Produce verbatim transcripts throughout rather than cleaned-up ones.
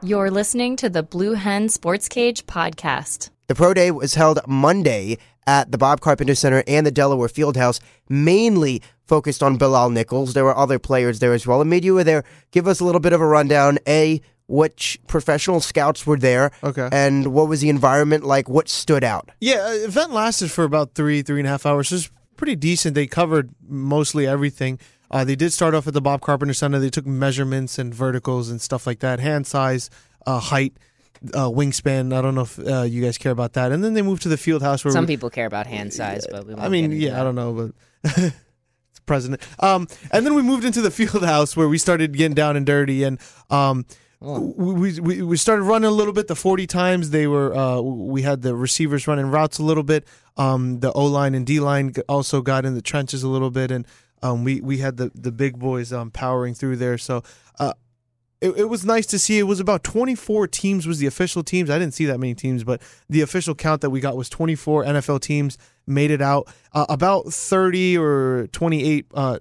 You're listening to the Blue Hen Sports Cage podcast. The Pro Day was held Monday at the Bob Carpenter Center and the Delaware Fieldhouse, mainly focused on Bilal Nichols. There were other players there as well. And maybe you were there. Give us a little bit of a rundown. A, which professional scouts were there, okay, and what was the environment like? What stood out? Yeah, the event lasted for about three, three and a half hours. It was pretty decent. They covered mostly everything. Uh, they did start off at the Bob Carpenter Center. They took measurements and verticals and stuff like that, hand size, uh, height, uh, wingspan. I don't know if uh, you guys care about that. And then they moved to the field house. Where Some we, people care about hand size, yeah, but we won't I mean, yeah, that. I don't know, but... president. Um, and then we moved into the field house where we started getting down and dirty, and um, oh. we, we we started running a little bit. The forty times they were, uh, we had the receivers running routes a little bit. Um, the O line and D line also got in the trenches a little bit, and um, we we had the the big boys um powering through there. So uh, it it was nice to see. It was about twenty-four teams was the official teams. I didn't see that many teams, but the official count that we got was twenty-four N F L teams made it out. Uh, about thirty or twenty-eight uh,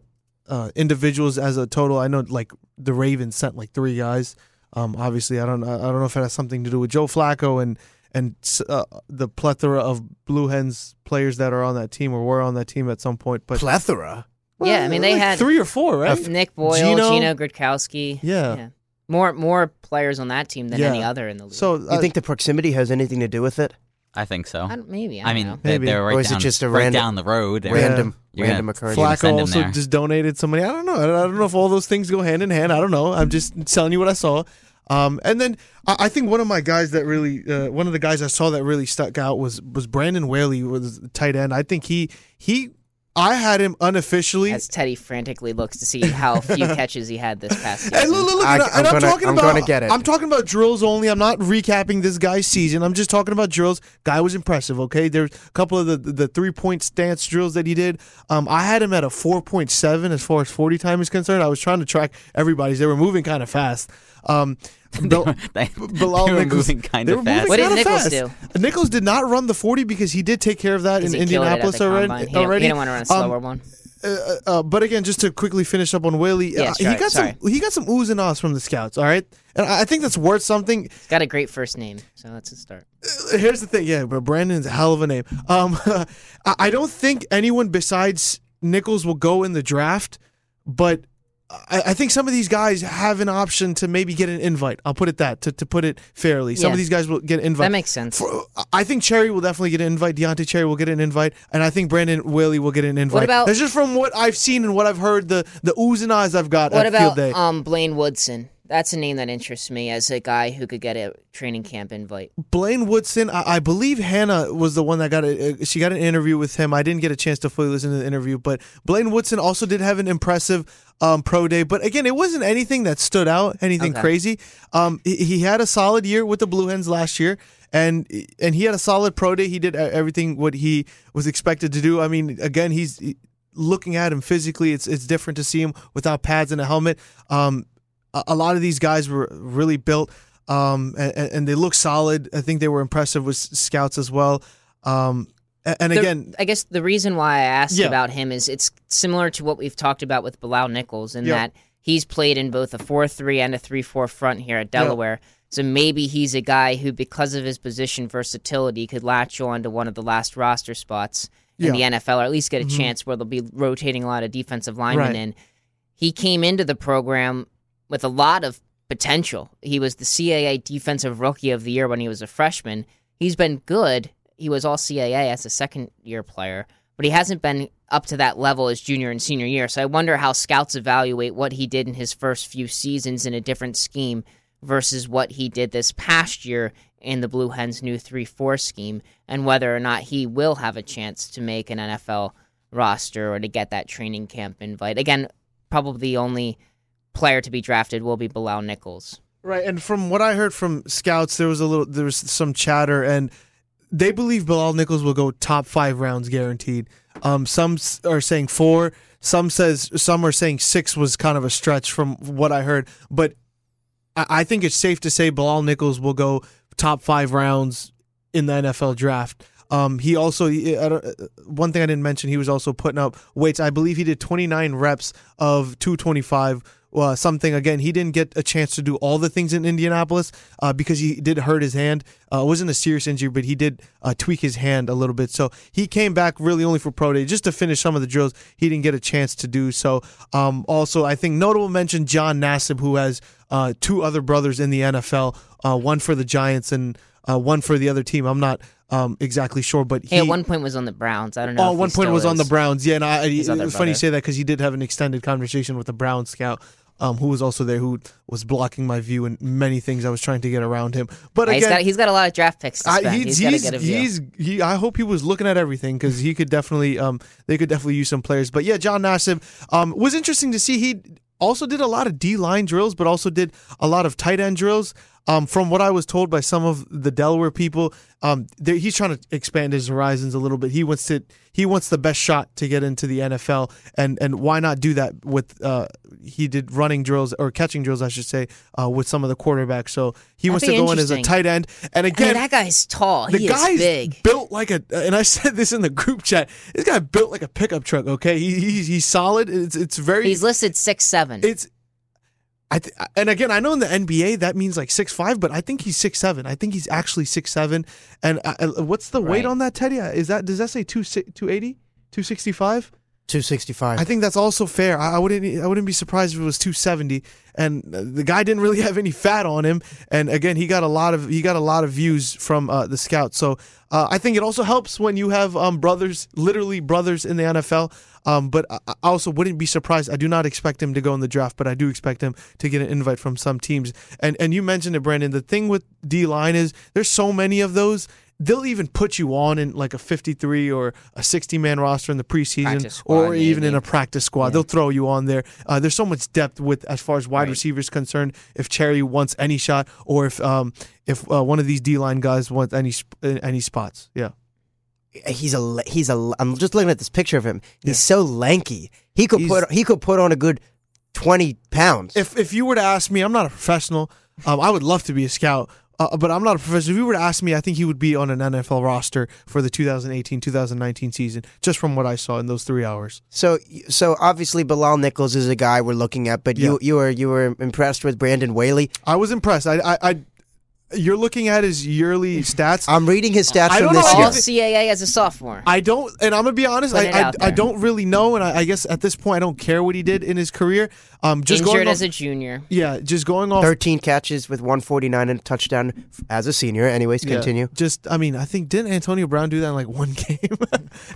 uh, individuals as a total. I know, like, the Ravens sent like three guys. Um, obviously, I don't, I don't know if it has something to do with Joe Flacco and and uh, the plethora of Blue Hens players that are on that team or were on that team at some point. But plethora. Well, yeah, I mean, they like had three or four, right? F- Nick Boyle, Gino, Gino Gridkowski. Yeah. yeah, more more players on that team than yeah. any other in the league. So uh, you think the proximity has anything to do with it? I think so. I don't, maybe. I, I mean, they, they're right, or is down, it just a right random, down the road. Random, yeah. random occurrence. Flacco also there. just donated somebody. I don't know. I don't know if all those things go hand in hand. I don't know. I'm just telling you what I saw. Um, and then I, I think one of my guys that really, uh, one of the guys I saw that really stuck out was was Brandon Whaley, was tight end. I think he he. I had him unofficially. As Teddy frantically looks to see how few catches he had this past season. Hey, look, look, look, I, I'm, I'm, gonna, talking I'm about, gonna get it. I'm talking about drills only. I'm not recapping this guy's season. I'm just talking about drills. Guy was impressive, okay? There's a couple of the, the three-point stance drills that he did. Um, I had him at a four point seven as far as forty time is concerned. I was trying to track everybody's. They were moving kind of fast. Um, they were, they, Bilal they were Nichols, moving kind of fast. What did Nichols fast. do? Nichols did not run the forty because he did take care of that in Indianapolis already. He didn't, already. He didn't want to run a slower um, one. Uh, uh, but again, just to quickly finish up on Whaley, yeah, uh, he got Sorry. some he got some oohs and ahs from the scouts. All right, and I think that's worth something. He's got a great first name, so that's a start. Uh, here's the thing, yeah, but Brandon's a hell of a name. Um, I don't think anyone besides Nichols will go in the draft, but. I think some of these guys have an option to maybe get an invite. I'll put it that, to, to put it fairly. Some yeah. of these guys will get an invite. That makes sense. For, I think Cherry will definitely get an invite. Deontay Cherry will get an invite. And I think Brandon Whaley will get an invite. What about, that's just from what I've seen and what I've heard, the, the oohs and ahs I've got what at about, field day. Um, Blaine Woodson? That's a name that interests me as a guy who could get a training camp invite. Blaine Woodson, I, I believe Hannah was the one that got a, she got an interview with him. I didn't get a chance to fully listen to the interview, but Blaine Woodson also did have an impressive um, pro day. But again, it wasn't anything that stood out, anything okay. crazy. Um, he, he had a solid year with the Blue Hens last year. And and he had a solid pro day. He did everything what he was expected to do. I mean, again, he's he, looking at him physically. It's it's different to see him without pads and a helmet. Um, A lot of these guys were really built, um, and, and they look solid. I think they were impressive with scouts as well. Um, and the, again, I guess the reason why I asked yeah. about him is it's similar to what we've talked about with Bilal Nichols in yeah. that he's played in both a four three and a three four front here at Delaware. Yeah. So maybe he's a guy who, because of his position versatility, could latch on to one of the last roster spots in yeah. the N F L, or at least get a mm-hmm. chance where they'll be rotating a lot of defensive linemen right. in. He came into the program with a lot of potential. He was the C A A Defensive Rookie of the Year when he was a freshman. He's been good. He was all C A A as a second-year player, but he hasn't been up to that level his junior and senior year, so I wonder how scouts evaluate what he did in his first few seasons in a different scheme versus what he did this past year in the Blue Hens' new three four scheme, and whether or not he will have a chance to make an N F L roster or to get that training camp invite. Again, probably the only player to be drafted will be Bilal Nichols. Right, and from what I heard from scouts, there was a little, there was some chatter, and they believe Bilal Nichols will go top five rounds guaranteed. Um, some are saying four, some says some are saying six was kind of a stretch from what I heard, but I, I think it's safe to say Bilal Nichols will go top five rounds in the N F L draft. Um, he also he, I don't, one thing I didn't mention, he was also putting up weights. I believe he did twenty-nine reps of two twenty-five. Uh, something again, he didn't get a chance to do all the things in Indianapolis uh, because he did hurt his hand. Uh, it wasn't a serious injury, but he did uh, tweak his hand a little bit. So he came back really only for pro day just to finish some of the drills he didn't get a chance to do. So um, also, I think notable mention John Nassib, who has uh, two other brothers in the N F L, uh, one for the Giants and uh, one for the other team. I'm not Um, exactly sure, but he, he at one point was on the Browns. I don't know. Oh, one point was is. on the Browns. Yeah, and I, it, it's funny you say that because he did have an extended conversation with the Brown scout, um, who was also there, who was blocking my view and many things I was trying to get around him. But again, he's got, he's got a lot of draft picks to spend. I, he's, he's, he's got to get a view. He's, he, I hope he was looking at everything because he could definitely, um, they could definitely use some players. But yeah, John Nassib, um, was interesting to see. He also did a lot of D line drills, but also did a lot of tight end drills. Um, from what I was told by some of the Delaware people, um, he's trying to expand his horizons a little bit. He wants to, he wants the best shot to get into the N F L, and and why not do that with? Uh, he did running drills or catching drills, I should say, uh, with some of the quarterbacks. So he That'd wants to go in as a tight end. And again, I mean, that guy's tall. The he guy's is big. Built like a. And I said this in the group chat. This guy built like a pickup truck. Okay, he, he he's solid. It's it's very. He's listed six seven. It's. I th- and again, I know in the N B A that means like six five, but I think he's six seven. I think he's actually six seven. And I, what's the right. weight on that, Teddy? Is that does that say two eighty, two sixty-five? two sixty-five. I think that's also fair. I, I wouldn't I wouldn't be surprised if it was two seventy. And the guy didn't really have any fat on him. And again, he got a lot of he got a lot of views from uh, the scout. So uh, I think it also helps when you have um, brothers, literally brothers in the N F L. Um, but I also wouldn't be surprised. I do not expect him to go in the draft, but I do expect him to get an invite from some teams. And and you mentioned it, Brandon. The thing with D-line is there's so many of those. They'll even put you on in like a fifty-three or a sixty-man roster in the preseason squad, or maybe. even in a practice squad. Yeah. They'll throw you on there. Uh, there's so much depth with as far as wide right. receivers concerned. If Cherry wants any shot or if um, if uh, one of these D-line guys wants any any spots. Yeah. He's a he's a. I'm just looking at this picture of him. He's yeah. so lanky. He could he's, put he could put on a good twenty pounds. If if you were to ask me, I'm not a professional. Um, I would love to be a scout, uh, but I'm not a professional. If you were to ask me, I think he would be on an N F L roster for the two thousand eighteen two thousand nineteen season, just from what I saw in those three hours. So so obviously Bilal Nichols is a guy we're looking at, but yeah. you you were you were impressed with Brandon Whaley. I was impressed. I I. I You're looking at his yearly stats. I'm reading his stats I from don't know, this all year. C A A as a sophomore. I don't, and I'm gonna be honest. I, I, I don't really know, and I, I guess at this point I don't care what he did in his career. Um, just injured going off, as a junior. Yeah, just going off. thirteen catches with one forty-nine and a touchdown as a senior. Anyways, continue. Yeah, just, I mean, I think didn't Antonio Brown do that in like one game?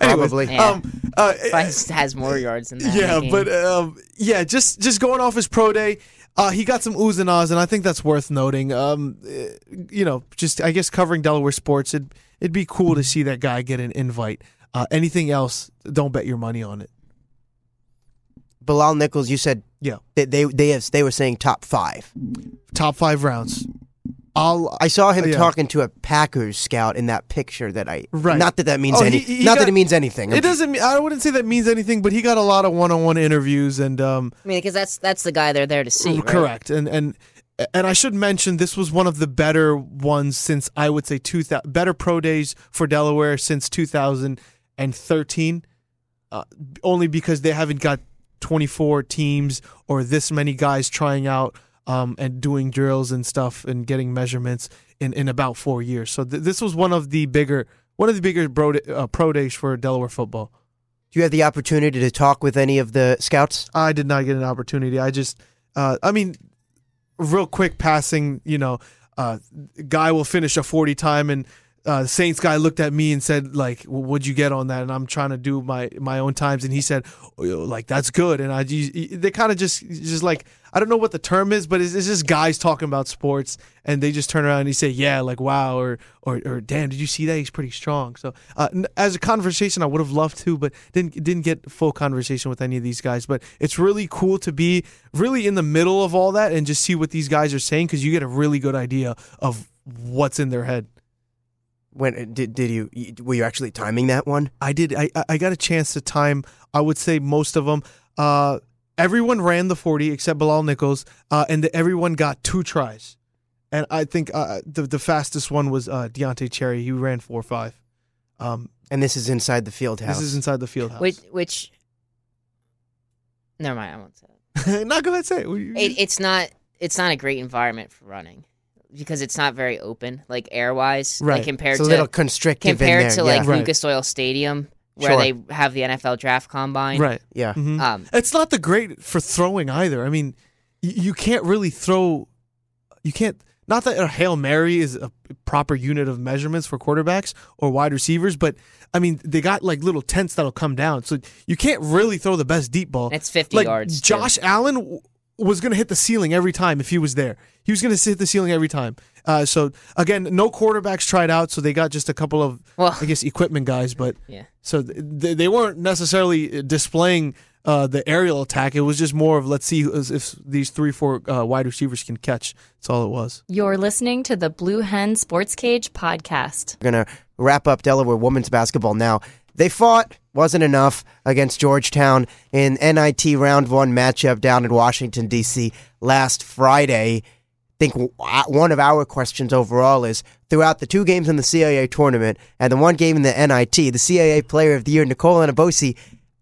Anyways, probably. Yeah. Um, uh, it, has more yards than that. Yeah, but um, yeah, just just going off his pro day. Uh, he got some oohs and ahs, and I think that's worth noting. Um, you know, just, I guess, covering Delaware sports, it'd, it'd be cool to see that guy get an invite. Uh, anything else, don't bet your money on it. Bilal Nichols, you said yeah. they they they, have, they were saying top five. Top five rounds. I'll, I saw him uh, yeah. talking to a Packers scout in that picture that I... Right. Not that that means oh, any, he, he not got, that it means anything. It doesn't... I wouldn't say that means anything, but he got a lot of one-on-one interviews and... Um, I mean, because that's that's the guy they're there to see, right? Correct. And, and, and I should mention this was one of the better ones since, I would say, two thousand, better pro days for Delaware since two thousand thirteen, uh, only because they haven't got twenty-four teams or this many guys trying out Um, and doing drills and stuff and getting measurements in, in about four years. So th- this was one of the bigger one of the bigger bro de- uh, pro days for Delaware football. Do you have the opportunity to talk with any of the scouts? I did not get an opportunity. I just, uh, I mean, real quick passing. You know, uh, guy will finish a forty time, and uh, Saints guy looked at me and said, like, well, "What'd you get on that?" And I'm trying to do my my own times, and he said, oh, "Like that's good." And I they kind of just just like. I don't know what the term is, but it's, it's just guys talking about sports, and they just turn around and they say, yeah, like, wow, or, or, or damn, did you see that? He's pretty strong. So uh, as a conversation, I would have loved to, but didn't didn't get full conversation with any of these guys. But it's really cool to be really in the middle of all that and just see what these guys are saying because you get a really good idea of what's in their head. When did did you were you actually timing that one? I did. I, I got a chance to time, I would say, most of them. Uh, Everyone ran the forty except Bilal Nichols, uh, and the, everyone got two tries. And I think uh, the the fastest one was uh, Deontay Cherry. He ran four five. Um, and this is inside the field house. This is inside the field house. Which, which never mind, I won't say it. No, go ahead, say it. it. It's not it's not a great environment for running because it's not very open, like air-wise. Right. Like compared it's a to, little constrictive compared in there. to yeah. like right. Lucas Oil Stadium. Where sure. they have the N F L draft combine. Right. Yeah. Mm-hmm. Um, it's not the great for throwing either. I mean, you, you can't really throw. You can't. Not that a Hail Mary is a proper unit of measurements for quarterbacks or wide receivers, but, I mean, they got, like, little tents that'll come down. So you can't really throw the best deep ball. That's fifty like, yards. Josh too. Allen w- was going to hit the ceiling every time if he was there. He was going to hit the ceiling every time. Uh, so, again, no quarterbacks tried out, so they got just a couple of, well, I guess, equipment guys. But yeah. So th- they weren't necessarily displaying uh, the aerial attack. It was just more of, let's see if these three, four uh, wide receivers can catch. That's all it was. You're listening to the Blue Hen Sports Cage podcast. We're going to wrap up Delaware women's basketball now. They fought, wasn't enough, against Georgetown in N I T round one matchup down in Washington, D C last Friday. I think one of our questions overall is, throughout the two games in the C A A tournament and the one game in the N I T, the C A A Player of the Year, Nicole Enobosi,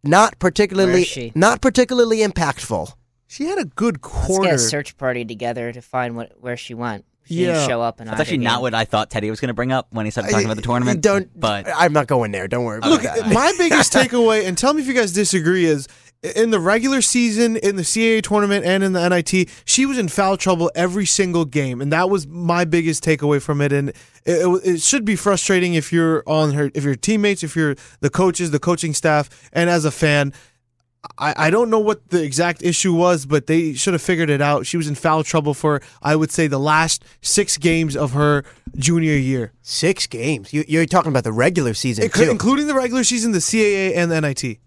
not particularly not particularly impactful. She had a good quarter. Let's get a search party together to find what, where she went. She yeah. didn't show up. That's actually not what I thought Teddy was going to bring up when he started talking about the tournament. Don't, but I'm not going there. Don't worry about Look, that. My biggest takeaway, and tell me if you guys disagree, is in the regular season, in the C A A tournament, and in the N I T, she was in foul trouble every single game, and that was my biggest takeaway from it. And it, it, it should be frustrating if you're on her, if your teammates, if you're the coaches, the coaching staff, and as a fan. I, I don't know what the exact issue was, but they should have figured it out. She was in foul trouble for, I would say, the last six games of her junior year. Six games? You, you're talking about the regular season, it, too. Including the regular season, the C A A, and the N I T.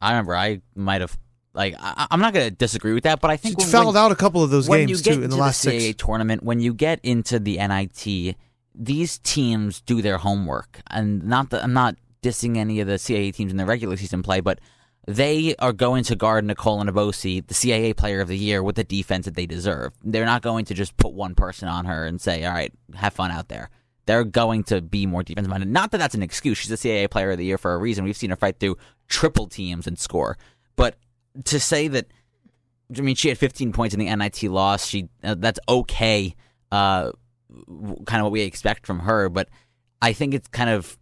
I remember I might have, like, I, I'm not going to disagree with that, but I think... She when, fouled when, out a couple of those games, too, in the last six. When you get into the C A A tournament, when you get into the N I T, these teams do their homework. And not the, I'm not dissing any of the C A A teams in the regular season play, but... They are going to guard Nicole Enobosi, the C A A Player of the Year, with the defense that they deserve. They're not going to just put one person on her and say, all right, have fun out there. They're going to be more defensive-minded. Not that that's an excuse. She's the C A A Player of the Year for a reason. We've seen her fight through triple teams and score. But to say that, I mean, she had fifteen points in the N I T loss. She uh, that's okay, uh, kind of what we expect from her. But I think it's kind of...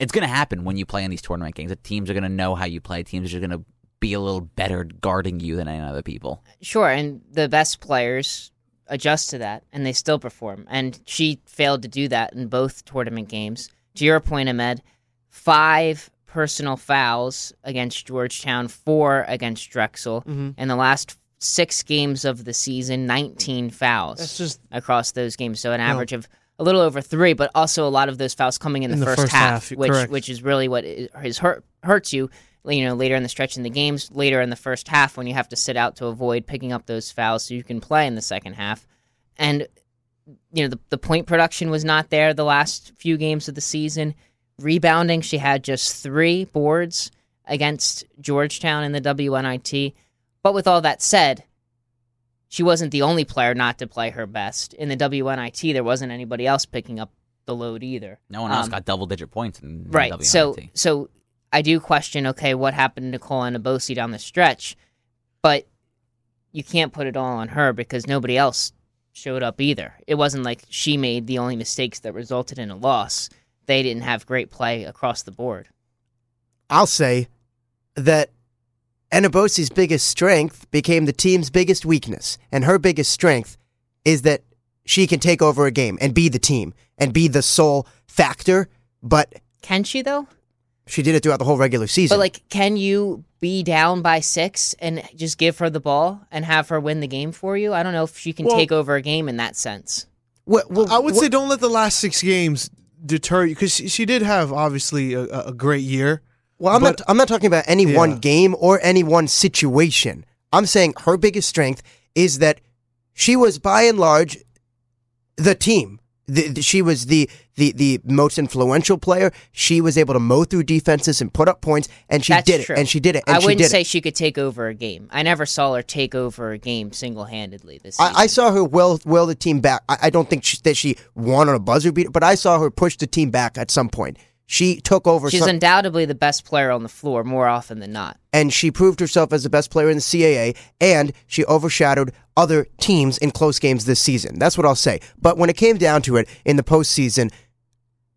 It's going to happen when you play in these tournament games. The teams are going to know how you play. Teams are going to be a little better guarding you than any other people. Sure, and the best players adjust to that, and they still perform. And she failed to do that in both tournament games. To your point, Ahmed, five personal fouls against Georgetown, four against Drexel, mm-hmm. and the last six games of the season, nineteen fouls That's just... across those games. So an average no. of... A little over three, but also a lot of those fouls coming in the, in the first, first half, half which correct. which is really what is hurt, hurts you. You know, later in the stretch in the games, later in the first half when you have to sit out to avoid picking up those fouls so you can play in the second half. And you know, the the point production was not there the last few games of the season. Rebounding, she had just three boards against Georgetown in the W N I T. But with all that said, she wasn't the only player not to play her best. In the W N I T, there wasn't anybody else picking up the load either. No one else um, got double-digit points in the right. W N I T. Right, so, so I do question, okay, what happened to Nicole Enobosi down the stretch? But you can't put it all on her because nobody else showed up either. It wasn't like she made the only mistakes that resulted in a loss. They didn't have great play across the board. I'll say that Enobosi's biggest strength became the team's biggest weakness, and her biggest strength is that she can take over a game and be the team and be the sole factor. But can she though? She did it throughout the whole regular season. But like, can you be down by six and just give her the ball and have her win the game for you? I don't know if she can well, take over a game in that sense. Well, well I would well, say don't let the last six games deter you, because she, she did have obviously a, a great year. Well, I'm but, not. I'm not talking about any yeah. one game or any one situation. I'm saying her biggest strength is that she was, by and large, the team. The, the, she was the, the, the most influential player. She was able to mow through defenses and put up points, and she That's did it. True. And she did it. And I she wouldn't did say it. she could take over a game. I never saw her take over a game single handedly this season. I, I saw her will will the team back. I, I don't think she, that she won on a buzzer beater, but I saw her push the team back at some point. She took over. She's some, undoubtedly the best player on the floor more often than not. And she proved herself as the best player in the C A A, and she overshadowed other teams in close games this season. That's what I'll say. But when it came down to it in the postseason,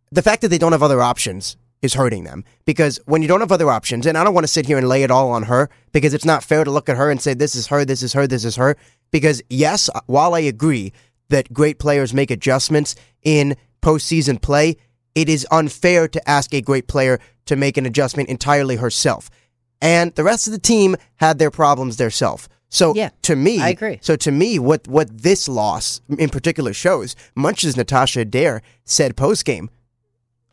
the fact that they don't have other options is hurting them. Because when you don't have other options, and I don't want to sit here and lay it all on her, because it's not fair to look at her and say, this is her, this is her, this is her. Because yes, while I agree that great players make adjustments in postseason play, it is unfair to ask a great player to make an adjustment entirely herself. And the rest of the team had their problems themselves. So yeah, to me, I agree. So to me, what, what this loss in particular shows, much as Natasha Adair said postgame,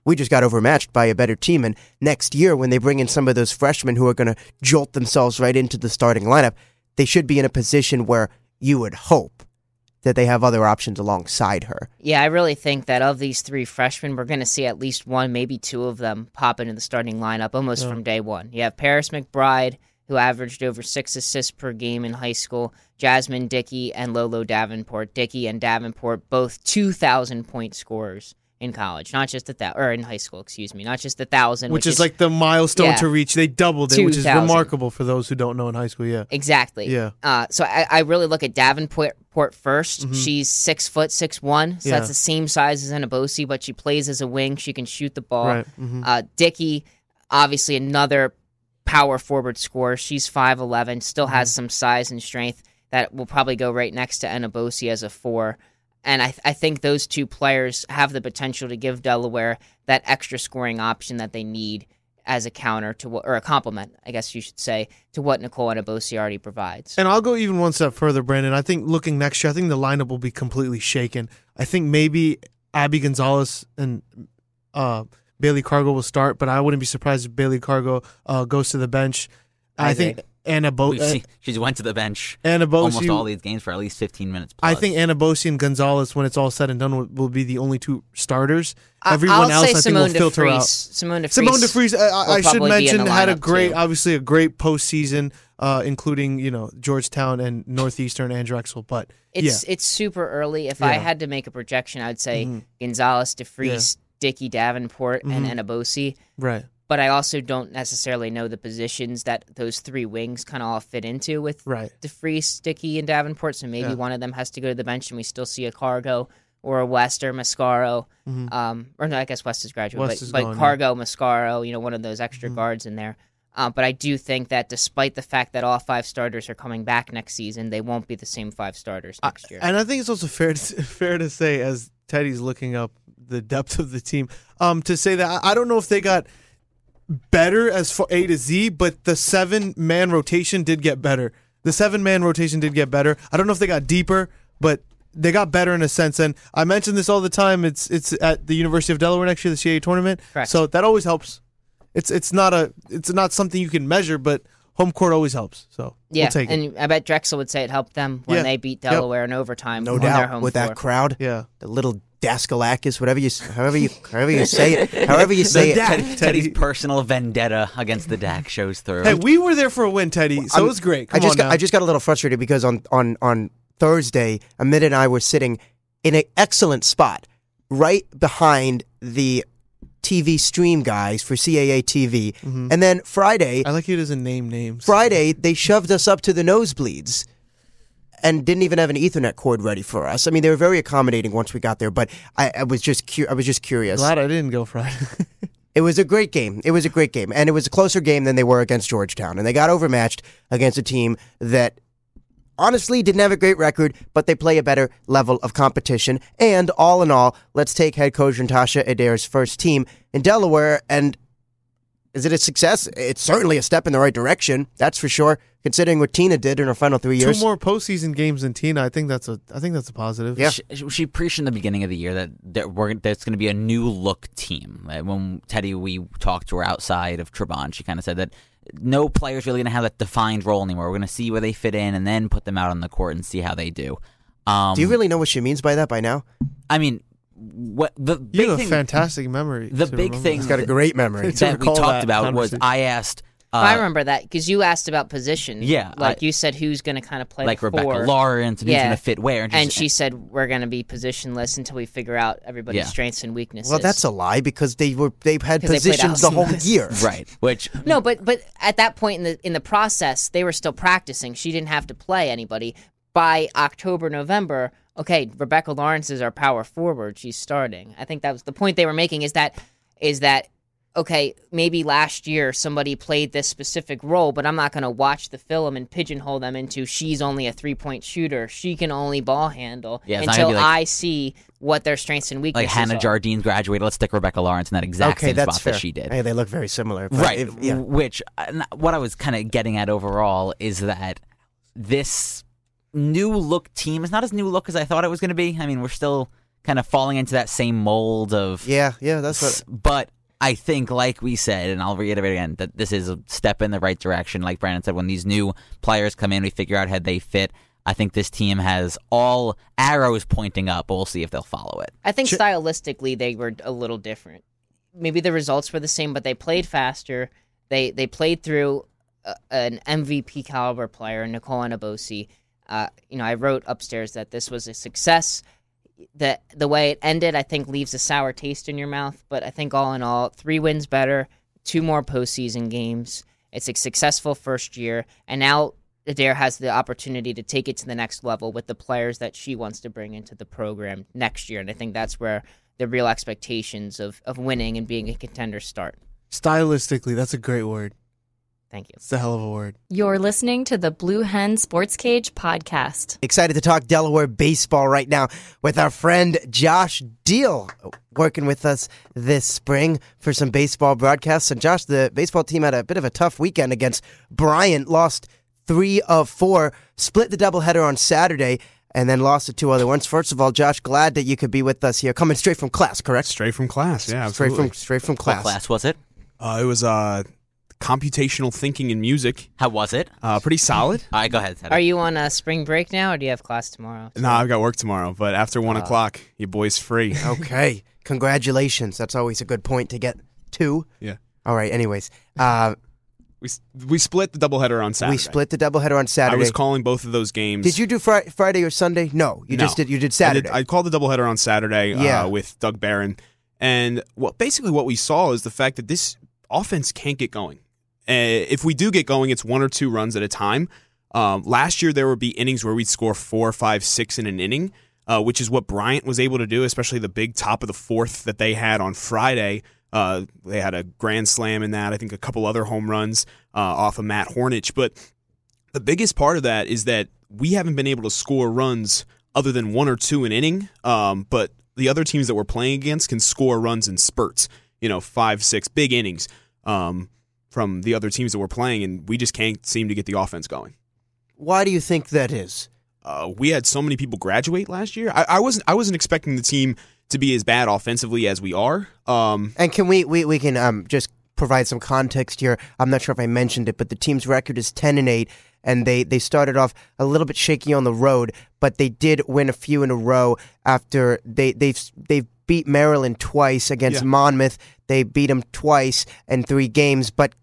we just got overmatched by a better team. And next year, when they bring in some of those freshmen who are going to jolt themselves right into the starting lineup, they should be in a position where you would hope that they have other options alongside her. Yeah, I really think that of these three freshmen, we're going to see at least one, maybe two of them pop into the starting lineup almost yeah. from day one. You have Paris McBride, who averaged over six assists per game in high school, Jasmine Dickey, and Lolo Davenport. Dickey and Davenport, both two thousand point scorers in college, not just a thousand, or in high school, excuse me, not just a thousand. Which, which is, is like the milestone yeah, to reach. They doubled it, which is remarkable for those who don't know in high school, yeah. Exactly. Yeah. Uh, so I, I really look at Davenport first. Mm-hmm. She's six foot, six one, so yeah. that's the same size as Enobosi, but she plays as a wing. She can shoot the ball. Right. Mm-hmm. Uh, Dickey, obviously another power forward scorer. She's five eleven, still mm-hmm. has some size and strength that will probably go right next to Enobosi as a four. And I, th- I think those two players have the potential to give Delaware that extra scoring option that they need as a counter to what, or a compliment, I guess you should say, to what Nicole Enobosi already provides. And I'll go even one step further, Brandon. I think looking next year, I think the lineup will be completely shaken. I think maybe Abby Gonzalez and uh, Bailey Cargo will start, but I wouldn't be surprised if Bailey Cargo uh, goes to the bench. I, I think. Anabosi, she's went to the bench Anabosi, almost all these games for at least fifteen minutes plus. I think Anabosi and Gonzalez, when it's all said and done, will, will be the only two starters. Everyone I'll else, I Simone think, will DeFries. filter out. Simone DeFries. Simone DeFries, I, I should mention, had a great, too. obviously a great postseason, uh, including you know Georgetown and Northeastern and Drexel. But it's yeah. it's super early. If yeah. I had to make a projection, I would say mm-hmm. Gonzalez, DeFries, yeah. Dickey, Davenport, mm-hmm. and Anabosi. Right. But I also don't necessarily know the positions that those three wings kind of all fit into with right. DeFries, Dickey, and Davenport. So maybe yeah. one of them has to go to the bench, and we still see a Cargo or a West or Mascaro. Mm-hmm. Um, or no, I guess West is graduate, West but, is but gone, Cargo, yeah. Mascaro, you know, one of those extra mm-hmm. guards in there. Um, but I do think that despite the fact that all five starters are coming back next season, they won't be the same five starters next I, year. And I think it's also fair to, fair to say, as Teddy's looking up the depth of the team, um, to say that I don't know if they got – better as for A to Z, but the seven-man rotation did get better. The seven-man rotation did get better. I don't know if they got deeper, but they got better in a sense. And I mention this all the time. It's it's at the University of Delaware next year, the C A A tournament. Correct. So that always helps. It's it's not a it's not something you can measure, but home court always helps. So yeah, we'll take and it. I bet Drexel would say it helped them when yeah. they beat Delaware yep. in overtime. No on doubt their home with floor. That crowd. Yeah, the little. Daskalakis, whatever you, however you, however you say it, however you say it. Teddy, Teddy's personal vendetta against the D A C shows through. Hey, we were there for a win, Teddy, so I'm, it was great. Come I just, on got, now. I just got a little frustrated because on on on Thursday, Amit and I were sitting in an excellent spot, right behind the T V stream guys for C A A T V, mm-hmm. and then Friday. I like you doesn't name names. Friday, they shoved us up to the nosebleeds. And didn't even have an Ethernet cord ready for us. I mean, they were very accommodating once we got there, but I, I was just cu- I was just curious. Glad I didn't go Friday. It was a great game. It was a great game, and it was a closer game than they were against Georgetown. And they got overmatched against a team that honestly didn't have a great record, but they play a better level of competition. And all in all, let's take head coach Natasha Adair's first team in Delaware. And is it a success? It's certainly a step in the right direction. That's for sure. Considering what Tina did in her final three years, two more postseason games than Tina, I think that's a, I think that's a positive. Yeah, she, she preached in the beginning of the year that that we're that's going to be a new look team. When Teddy, we talked to her outside of Trebon, she kind of said that no player's really going to have that defined role anymore. We're going to see where they fit in and then put them out on the court and see how they do. Um, do you really know what she means by that by now? I mean. What the big you have a thing, fantastic memory. The big remember. thing, he's got a great memory that we talked that about was I asked Uh, I remember that because you asked about position. Yeah. Like I, you said who's going to kind of play like the four. Rebecca Lawrence and yeah. who's going to fit where. And, just, and she and, said we're going to be positionless until we figure out everybody's yeah. strengths and weaknesses. Well, that's a lie because they were, they've had positions they the whole year. Right. Which No, but but at that point in the in the process, they were still practicing. She didn't have to play anybody. By October, November, okay, Rebecca Lawrence is our power forward. She's starting. I think that was the point they were making is that is that okay, maybe last year somebody played this specific role, but I'm not going to watch the film and pigeonhole them into she's only a three-point shooter. She can only ball handle yeah, until like, I see what their strengths and weaknesses are. Like Hannah Jardine's graduated. Let's stick Rebecca Lawrence in that exact okay, same spot fair. That she did. Hey, they look very similar. Right, if, yeah. which what I was kind of getting at overall is that this new look team is not as new look as I thought it was going to be. I mean, we're still kind of falling into that same mold of... Yeah, yeah, that's what... But... I think, like we said, and I'll reiterate again, that this is a step in the right direction. Like Brandon said, when these new players come in, we figure out how they fit. I think this team has all arrows pointing up, but we'll see if they'll follow it. I think sure. stylistically they were a little different. Maybe the results were the same, but they played faster. They they played through a, an M V P caliber player, Nicole Enobosi. Uh, you know, I wrote upstairs that this was a success. The the way it ended, I think, leaves a sour taste in your mouth. But I think all in all, three wins better, two more postseason games. It's a successful first year. And now Adair has the opportunity to take it to the next level with the players that she wants to bring into the program next year. And I think that's where the real expectations of, of winning and being a contender start. Stylistically, that's a great word. Thank you. It's a hell of a word. You're listening to the Blue Hen Sports Cage podcast. Excited to talk Delaware baseball right now with our friend Josh Deal, working with us this spring for some baseball broadcasts. And Josh, the baseball team had a bit of a tough weekend against Bryant, lost three of four, split the doubleheader on Saturday, and then lost the two other ones. First of all, Josh, glad that you could be with us here. Coming straight from class, correct? Straight from class, yeah, absolutely. Straight from, straight from class. What class was it? Uh, it was... Uh... Computational Thinking in Music. How was it? Uh, pretty solid. All right, go ahead. Are you on a spring break now, or do you have class tomorrow? No, nah, I've got work tomorrow, but after one oh. o'clock, your boy's free. Okay. Congratulations. That's always a good point to get to. Yeah. All right, anyways. Uh, we we split the doubleheader on Saturday. We split the doubleheader on Saturday. I was calling both of those games. Did you do fri- Friday or Sunday? No, you no. just did You did Saturday. I, did, I called the doubleheader on Saturday yeah. uh, with Doug Barron, and what basically what we saw is the fact that this offense can't get going. Uh, if we do get going, it's one or two runs at a time. Um, last year, there would be innings where we'd score four, five, six in an inning, uh, which is what Bryant was able to do, especially the big top of the fourth that they had on Friday. Uh, they had a grand slam in that, I think a couple other home runs uh, off of Matt Hornich. But the biggest part of that is that we haven't been able to score runs other than one or two an inning, um, but the other teams that we're playing against can score runs in spurts, you know, five, six, big innings. Um from the other teams that we're playing, and we just can't seem to get the offense going. Why do you think that is? Uh, we had so many people graduate last year. I, I wasn't I wasn't expecting the team to be as bad offensively as we are. Um, and can we we, we can um, just provide some context here? I'm not sure if I mentioned it, but the team's record is ten and eight, and they, they started off a little bit shaky on the road, but they did win a few in a row after they, they've they've beat Maryland twice against yeah. Monmouth. They beat them twice in three games, but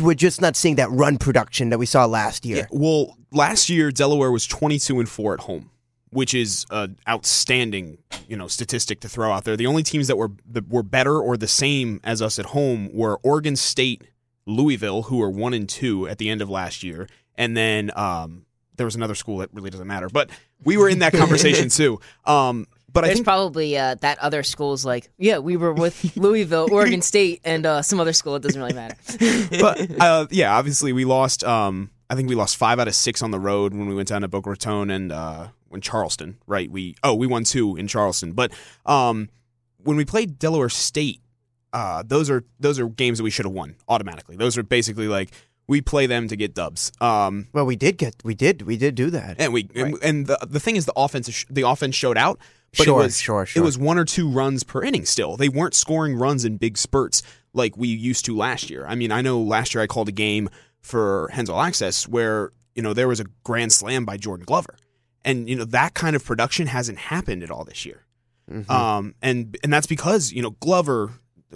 we're just not seeing that run production that we saw last year. Yeah, well, last year Delaware was twenty-two and four at home, which is an outstanding, you know, statistic to throw out there. The only teams that were that were better or the same as us at home were Oregon State, Louisville, who were one and two at the end of last year, and then um, there was another school that really doesn't matter. But we were in that conversation too. Um, But There's I think, probably uh, that other school's like, yeah, we were with Louisville, Oregon State, and uh, some other school. It doesn't really matter. But, uh, yeah, obviously we lost, um, I think we lost five out of six on the road when we went down to Boca Raton and uh, when Charleston, right? We Oh, we won two in Charleston. But um, when we played Delaware State, uh, those are those are games that we should have won automatically. Those are basically like, we play them to get dubs. Um, well, we did get, we did, we did do that. And we, right. and, and the the thing is the offense, the offense showed out. But sure, it was, sure, sure. It was one or two runs per inning still. They weren't scoring runs in big spurts like we used to last year. I mean, I know last year I called a game for Hensel Access where, you know, there was a grand slam by Jordan Glover. And, you know, that kind of production hasn't happened at all this year. Mm-hmm. Um, and and that's because, you know, Glover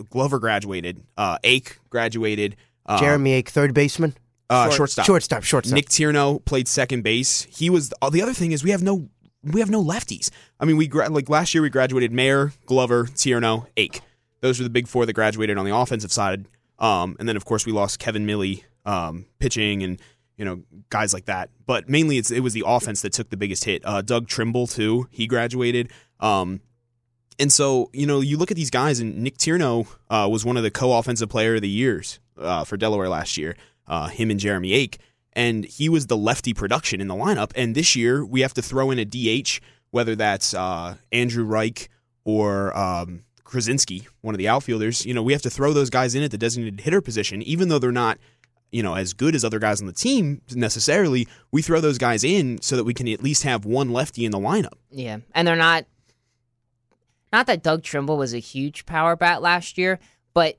Glover graduated, uh, Ake graduated, Uh, Jeremy Ake, third baseman? Uh, Short, shortstop. Shortstop, shortstop. Nick Tierno played second base. He was – the other thing is we have no we have no lefties. I mean, we gra- like last year we graduated Mayer, Glover, Tierno, Ake. Those were the big four that graduated on the offensive side. Um, and then, of course, we lost Kevin Milley um, pitching and, you know, guys like that. But mainly it's, it was the offense that took the biggest hit. Uh, Doug Trimble, too, he graduated. Um, and so, you know, you look at these guys, and Nick Tierno uh, was one of the co-offensive player of the years uh, for Delaware last year. Uh, him and Jeremy Ake, and he was the lefty production in the lineup. And this year, we have to throw in a D H, whether that's uh, Andrew Reich or um, Krasinski, one of the outfielders. You know, we have to throw those guys in at the designated hitter position, even though they're not, you know, as good as other guys on the team necessarily. We throw those guys in so that we can at least have one lefty in the lineup. Yeah, and they're not. Not that Doug Trimble was a huge power bat last year, but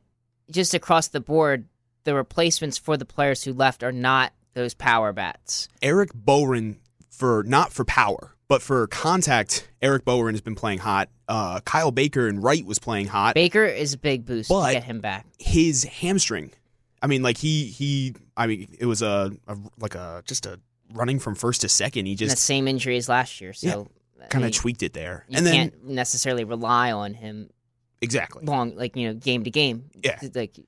just across the board. The replacements for the players who left are not those power bats. Eric Bohren, for not for power, but for contact, Eric Bohren has been playing hot. Uh, Kyle Baker and Wright was playing hot. Baker is a big boost but to get him back. His hamstring, I mean, like he, he I mean, it was a, a like a just a running from first to second. He just and the same injury as last year, so yeah, kind of tweaked it there. You and can't then, necessarily rely on him exactly long, like you know, game to game. Yeah, like.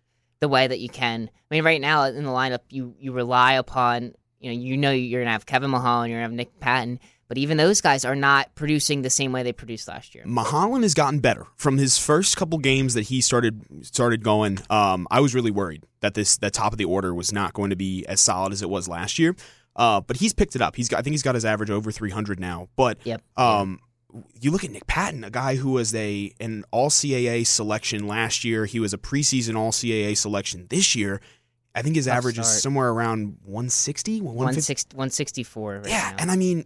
The way that you can. I mean, right now in the lineup, you, you rely upon, you know, you know you're going to have Kevin Mahalan, you're going to have Nick Patton, but even those guys are not producing the same way they produced last year. Mahalan has gotten better. From his first couple games that he started started going, um, I was really worried that this that top of the order was not going to be as solid as it was last year, uh, but he's picked it up. He's got, I think he's got his average over three hundred now, but yep. um, you look at Nick Patton, a guy who was a an all C A A selection last year. He was a preseason all C A A selection this year. I think his I'll average start. is somewhere around one sixty, one fifty. one sixty-four right yeah, now. And I mean,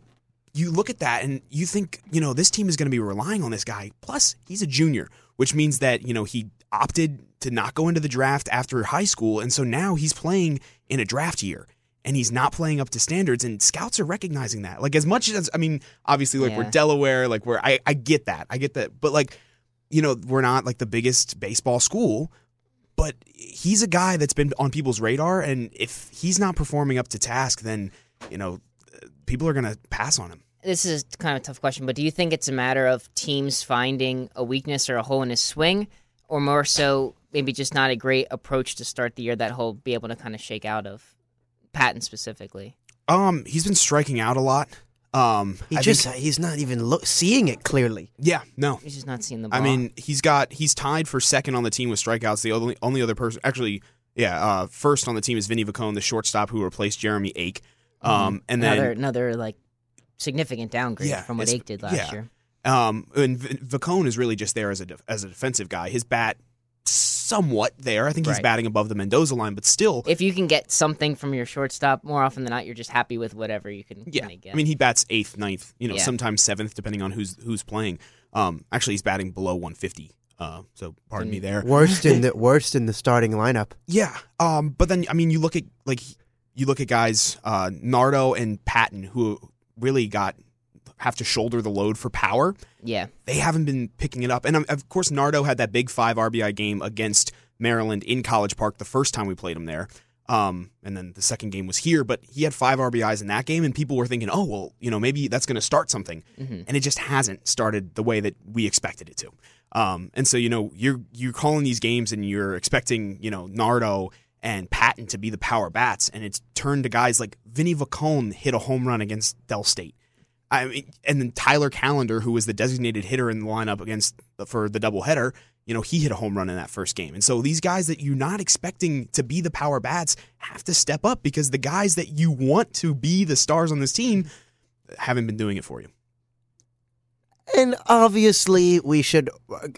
you look at that and you think, you know, this team is going to be relying on this guy. Plus, he's a junior, which means that, you know, he opted to not go into the draft after high school, and so now he's playing in a draft year. And he's not playing up to standards, and scouts are recognizing that. Like, as much as, I mean, obviously, like, yeah. we're Delaware, like, we're, I, I get that. I get that. But, like, you know, we're not, like, the biggest baseball school, but he's a guy that's been on people's radar, and if he's not performing up to task, then, you know, people are going to pass on him. This is kind of a tough question, but do you think it's a matter of teams finding a weakness or a hole in his swing, or more so maybe just not a great approach to start the year that he'll be able to kind of shake out of? Patton specifically. Um, he's been striking out a lot. Um, he I just think, he's not even look, seeing it clearly. Yeah, no, he's just not seeing the ball. I mean, he's got he's tied for second on the team with strikeouts. The only only other person, actually, yeah, uh, first on the team is Vinny Vacone, the shortstop who replaced Jeremy Ake. Um, mm-hmm. and then another, another like significant downgrade yeah, from what Ake did last yeah. year. Um, and Vacone is really just there as a def- as a defensive guy. His bat. Somewhat there. I think he's right. batting above the Mendoza line, but still. If you can get something from your shortstop, more often than not, you're just happy with whatever you can yeah. get. I mean, he bats eighth, ninth, you know, yeah. sometimes seventh, depending on who's who's playing. Um, actually, he's batting below one fifty, uh, so pardon mm. me there. Worst in the worst in the starting lineup. Yeah, um, but then I mean, you look at like you look at guys uh, Nardo and Patton, who really got. Have to shoulder the load for power. Yeah. They haven't been picking it up. And, of course, Nardo had that big five R B I game against Maryland in College Park the first time we played him there. Um, and then the second game was here. But he had five R B Is in that game, and people were thinking, oh, well, you know, maybe that's going to start something. Mm-hmm. And it just hasn't started the way that we expected it to. Um, and so, you know, you're, you're calling these games and you're expecting, you know, Nardo and Patton to be the power bats, and it's turned to guys like Vinny Vacone hit a home run against Del State. I mean, and then Tyler Callender, who was the designated hitter in the lineup against the, for the doubleheader, you know, he hit a home run in that first game. And so these guys that you're not expecting to be the power bats have to step up because the guys that you want to be the stars on this team haven't been doing it for you. And obviously we should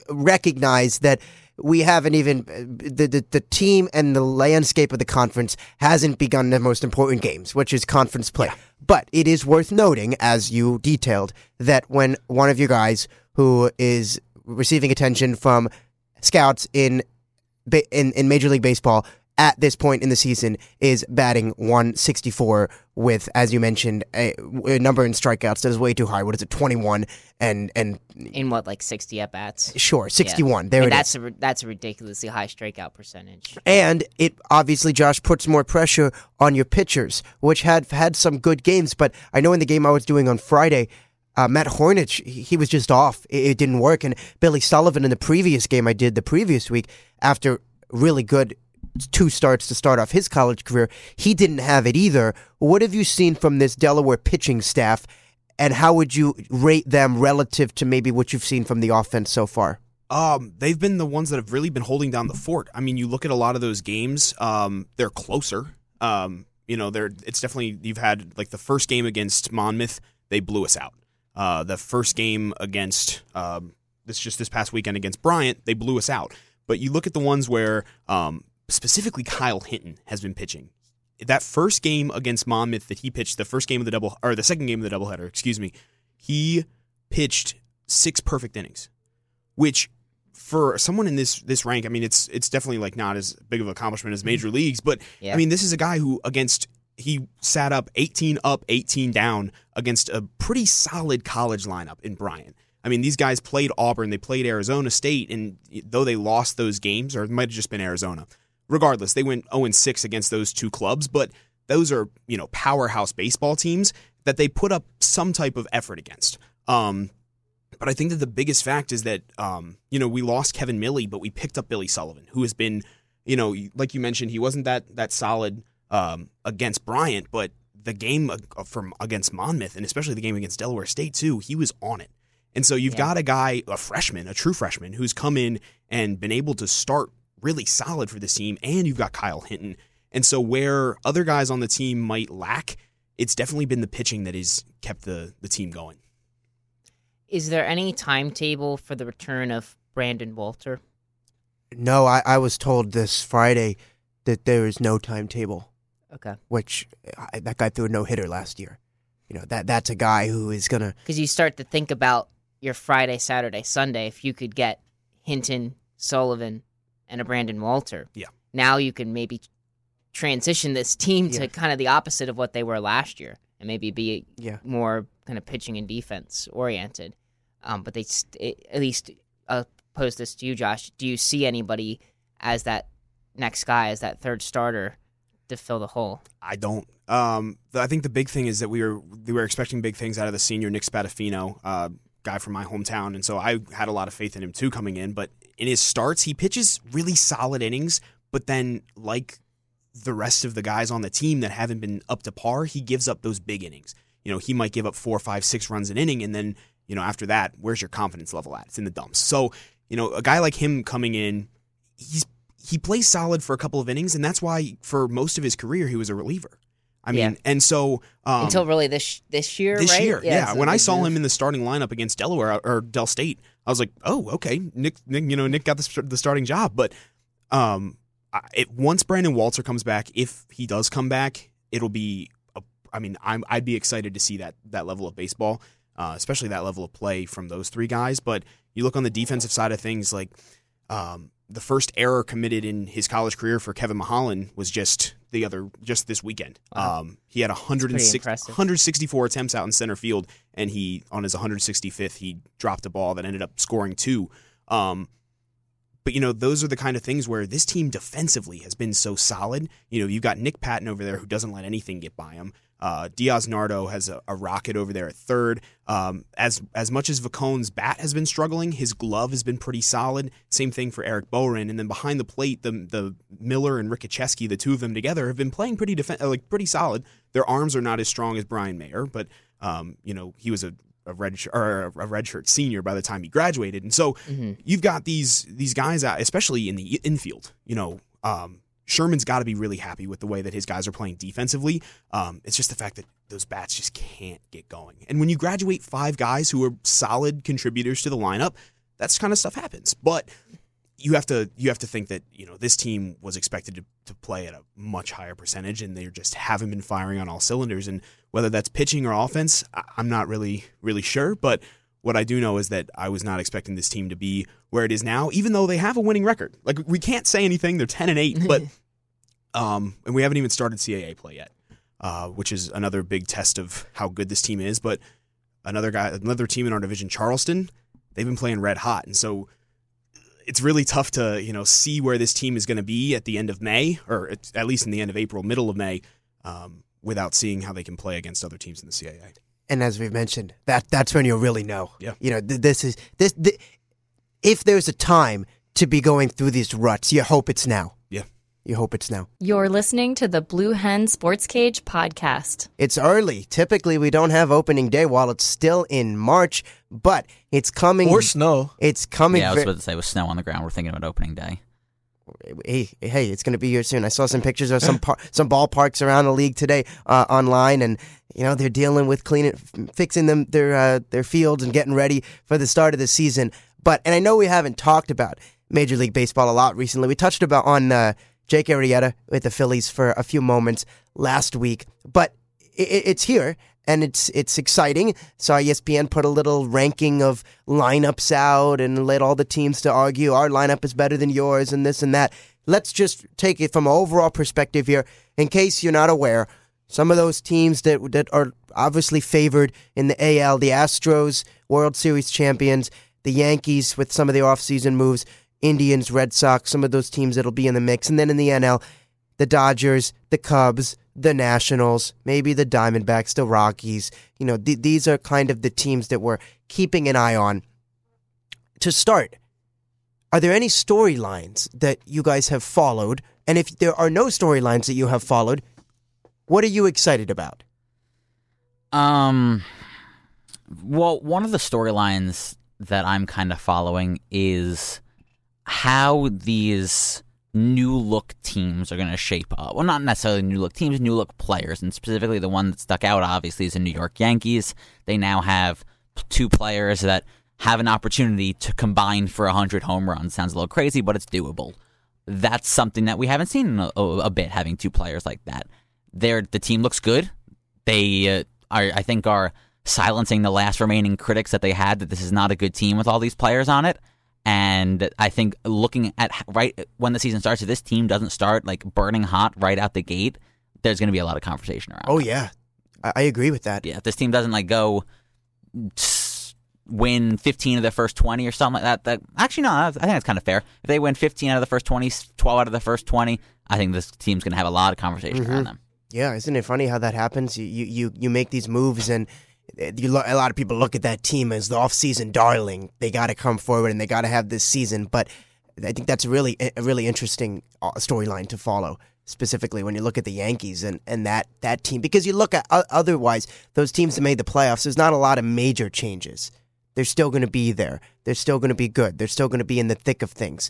recognize that we haven't even the, the the team and the landscape of the conference hasn't begun the most important games, which is conference play. Yeah. But it is worth noting, as you detailed, that when one of you guys who is receiving attention from scouts in in, in Major League Baseball at this point in the season is batting one sixty-four with, as you mentioned, a, a number in strikeouts that is way too high. What is it, twenty-one? And and in what, like sixty at-bats? Sure, sixty-one. Yeah. There and it that's is. A, that's a ridiculously high strikeout percentage. And it obviously, Josh, puts more pressure on your pitchers, which had had some good games. But I know in the game I was doing on Friday, Uh, Matt Hornich, he was just off. It, it didn't work. And Billy Sullivan in the previous game I did the previous week, after really good two starts to start off his college career, he didn't have it either. What have you seen from this Delaware pitching staff, and how would you rate them relative to maybe what you've seen from the offense so far? Um, they've been the ones that have really been holding down the fort. I mean, you look at a lot of those games, um, they're closer. Um, you know, they're, it's definitely, you've had like the first game against Monmouth, they blew us out. Uh, the first game against um, this just this past weekend against Bryant, they blew us out. But you look at the ones where um, specifically Kyle Hinton has been pitching. That first game against Monmouth that he pitched, the first game of the double or the second game of the doubleheader, excuse me, he pitched six perfect innings, which for someone in this this rank, I mean, it's it's definitely like not as big of an accomplishment as major leagues. But yeah. I mean, this is a guy who against. He sat up eighteen up, eighteen down against a pretty solid college lineup in Bryant. I mean, these guys played Auburn, they played Arizona State, and though they lost those games, or it might have just been Arizona, regardless, they went oh and six against those two clubs, but those are, you know, powerhouse baseball teams that they put up some type of effort against. Um, but I think that the biggest fact is that, um, you know, we lost Kevin Milley, but we picked up Billy Sullivan, who has been, you know, like you mentioned, he wasn't that that solid Um, against Bryant, but the game from against Monmouth, and especially the game against Delaware State too, he was on it. And so you've yeah. got a guy, a freshman, a true freshman, who's come in and been able to start really solid for this team, and you've got Kyle Hinton. And so where other guys on the team might lack, it's definitely been the pitching that has kept the, the team going. Is there any timetable for the return of Brandon Walter? No, I, I was told this Friday that there is no timetable. Okay. Which, I, that guy threw a no-hitter last year. You know, that that's a guy who is going to... Because you start to think about your Friday, Saturday, Sunday, if you could get Hinton, Sullivan, and a Brandon Walter. Yeah. Now you can maybe transition this team yeah. to kind of the opposite of what they were last year and maybe be yeah. more kind of pitching and defense oriented. Um, but they st- at least, I'll pose this to you, Josh, do you see anybody as that next guy, as that third starter to fill the hole? I don't. Um, I think the big thing is that we were we were expecting big things out of the senior Nick Spadafino, uh, guy from my hometown, and so I had a lot of faith in him too coming in. But in his starts, he pitches really solid innings, but then like the rest of the guys on the team that haven't been up to par, he gives up those big innings. You know, he might give up four, five, six runs an inning, and then you know after that, where's your confidence level at? It's in the dumps. So you know, a guy like him coming in, he's. He plays solid for a couple of innings, and that's why for most of his career he was a reliever. I mean, yeah. and so um, until really this this year, this right? year, yeah. yeah. When I saw move. him in the starting lineup against Delaware or Del State, I was like, oh, okay, Nick, Nick you know, Nick got the, the starting job. But um, I, it, once Brandon Walter comes back, if he does come back, it'll be. A, I mean, I'm, I'd be excited to see that that level of baseball, uh, especially that level of play from those three guys. But you look on the defensive side of things, like. Um, The first error committed in his college career for Kevin Mahalan was just the other, just this weekend. Wow. Um, he had one hundred sixty-four attempts out in center field, and he on his one hundred sixty-fifth, he dropped a ball that ended up scoring two. Um, but you know, those are the kind of things where this team defensively has been so solid. You know, you've got Nick Patton over there who doesn't let anything get by him. Uh, Diaz Nardo has a, a rocket over there at third. Um, as as much as Vacone's bat has been struggling, his glove has been pretty solid. Same thing for Eric Bohren. And then behind the plate, the the Miller and Rickicheski, the two of them together, have been playing pretty def- like pretty solid. Their arms are not as strong as Brian Mayer, but um, you know he was a, a red sh- or a redshirt senior by the time he graduated. And so mm-hmm. you've got these these guys out, especially in the infield. You know. Um, Sherman's got to be really happy with the way that his guys are playing defensively. Um, it's just the fact that those bats just can't get going. And when you graduate five guys who are solid contributors to the lineup, that's kind of stuff happens. But you have to you have to think that you know this team was expected to, to play at a much higher percentage, and they just haven't been firing on all cylinders. And whether that's pitching or offense, I, I'm not really really sure. But what I do know is that I was not expecting this team to be where it is now, even though they have a winning record. Like, we can't say anything. They're ten and eight, but Um, and we haven't even started C A A play yet, uh, which is another big test of how good this team is. But another guy, another team in our division, Charleston, they've been playing red hot. And so it's really tough to, you know, see where this team is going to be at the end of May, or at least in the end of April, middle of May, um, without seeing how they can play against other teams in the C A A. And as we've mentioned, that that's when you'll really know. Yeah. You know, th- this is this. Th- if there's a time to be going through these ruts, you hope it's now. Yeah. You hope it's now. You're listening to the Blue Hen Sports Cage podcast. It's early. Typically, we don't have opening day while it's still in March, but it's coming. Or snow. It's coming. Yeah, I was about to say, with snow on the ground, we're thinking about opening day. Hey, hey, it's going to be here soon. I saw some pictures of some par- some ballparks around the league today uh, online, and you know they're dealing with cleaning, fixing them their uh, their fields and getting ready for the start of the season. But and I know we haven't talked about Major League Baseball a lot recently. We touched about on uh, Jake Arrieta with the Phillies for a few moments last week, but it, it's here. And it's it's exciting. So E S P N put a little ranking of lineups out and let all the teams to argue our lineup is better than yours and this and that. Let's just take it from an overall perspective here. In case you're not aware, some of those teams that that are obviously favored in the A L, the Astros, World Series champions, the Yankees with some of the offseason moves, Indians, Red Sox, some of those teams that'll be in the mix. And then in the N L, the Dodgers, the Cubs, the Nationals, maybe the Diamondbacks, the Rockies. You know, th- these are kind of the teams that we're keeping an eye on. To start, are there any storylines that you guys have followed? And if there are no storylines that you have followed, what are you excited about? Um, well, one of the storylines that I'm kind of following is how these new-look teams are going to shape up. Well, not necessarily new-look teams, new-look players, and specifically the one that stuck out, obviously, is the New York Yankees. They now have two players that have an opportunity to combine for one hundred home runs. Sounds a little crazy, but it's doable. That's something that we haven't seen in a, a bit, having two players like that. They're, the team looks good. They uh, are, I think, are silencing the last remaining critics that they had, that this is not a good team with all these players on it. And I think looking at right when the season starts, if this team doesn't start like burning hot right out the gate, there's going to be a lot of conversation around. Oh, that. Yeah. I agree with that. Yeah. If this team doesn't like go win fifteen of the first twenty or something like that, that actually, no, I think that's kind of fair. If they win fifteen out of the first twenty, twelve out of the first twenty, I think this team's going to have a lot of conversation mm-hmm. around them. Yeah. Isn't it funny how that happens? You, you, you make these moves and You lo- a lot of people look at that team as the off-season darling. They got to come forward and they got to have this season. But I think that's really a really interesting storyline to follow, specifically when you look at the Yankees and, and that, that team. Because you look at uh, otherwise, those teams that made the playoffs, there's not a lot of major changes. They're still going to be there. They're still going to be good. They're still going to be in the thick of things.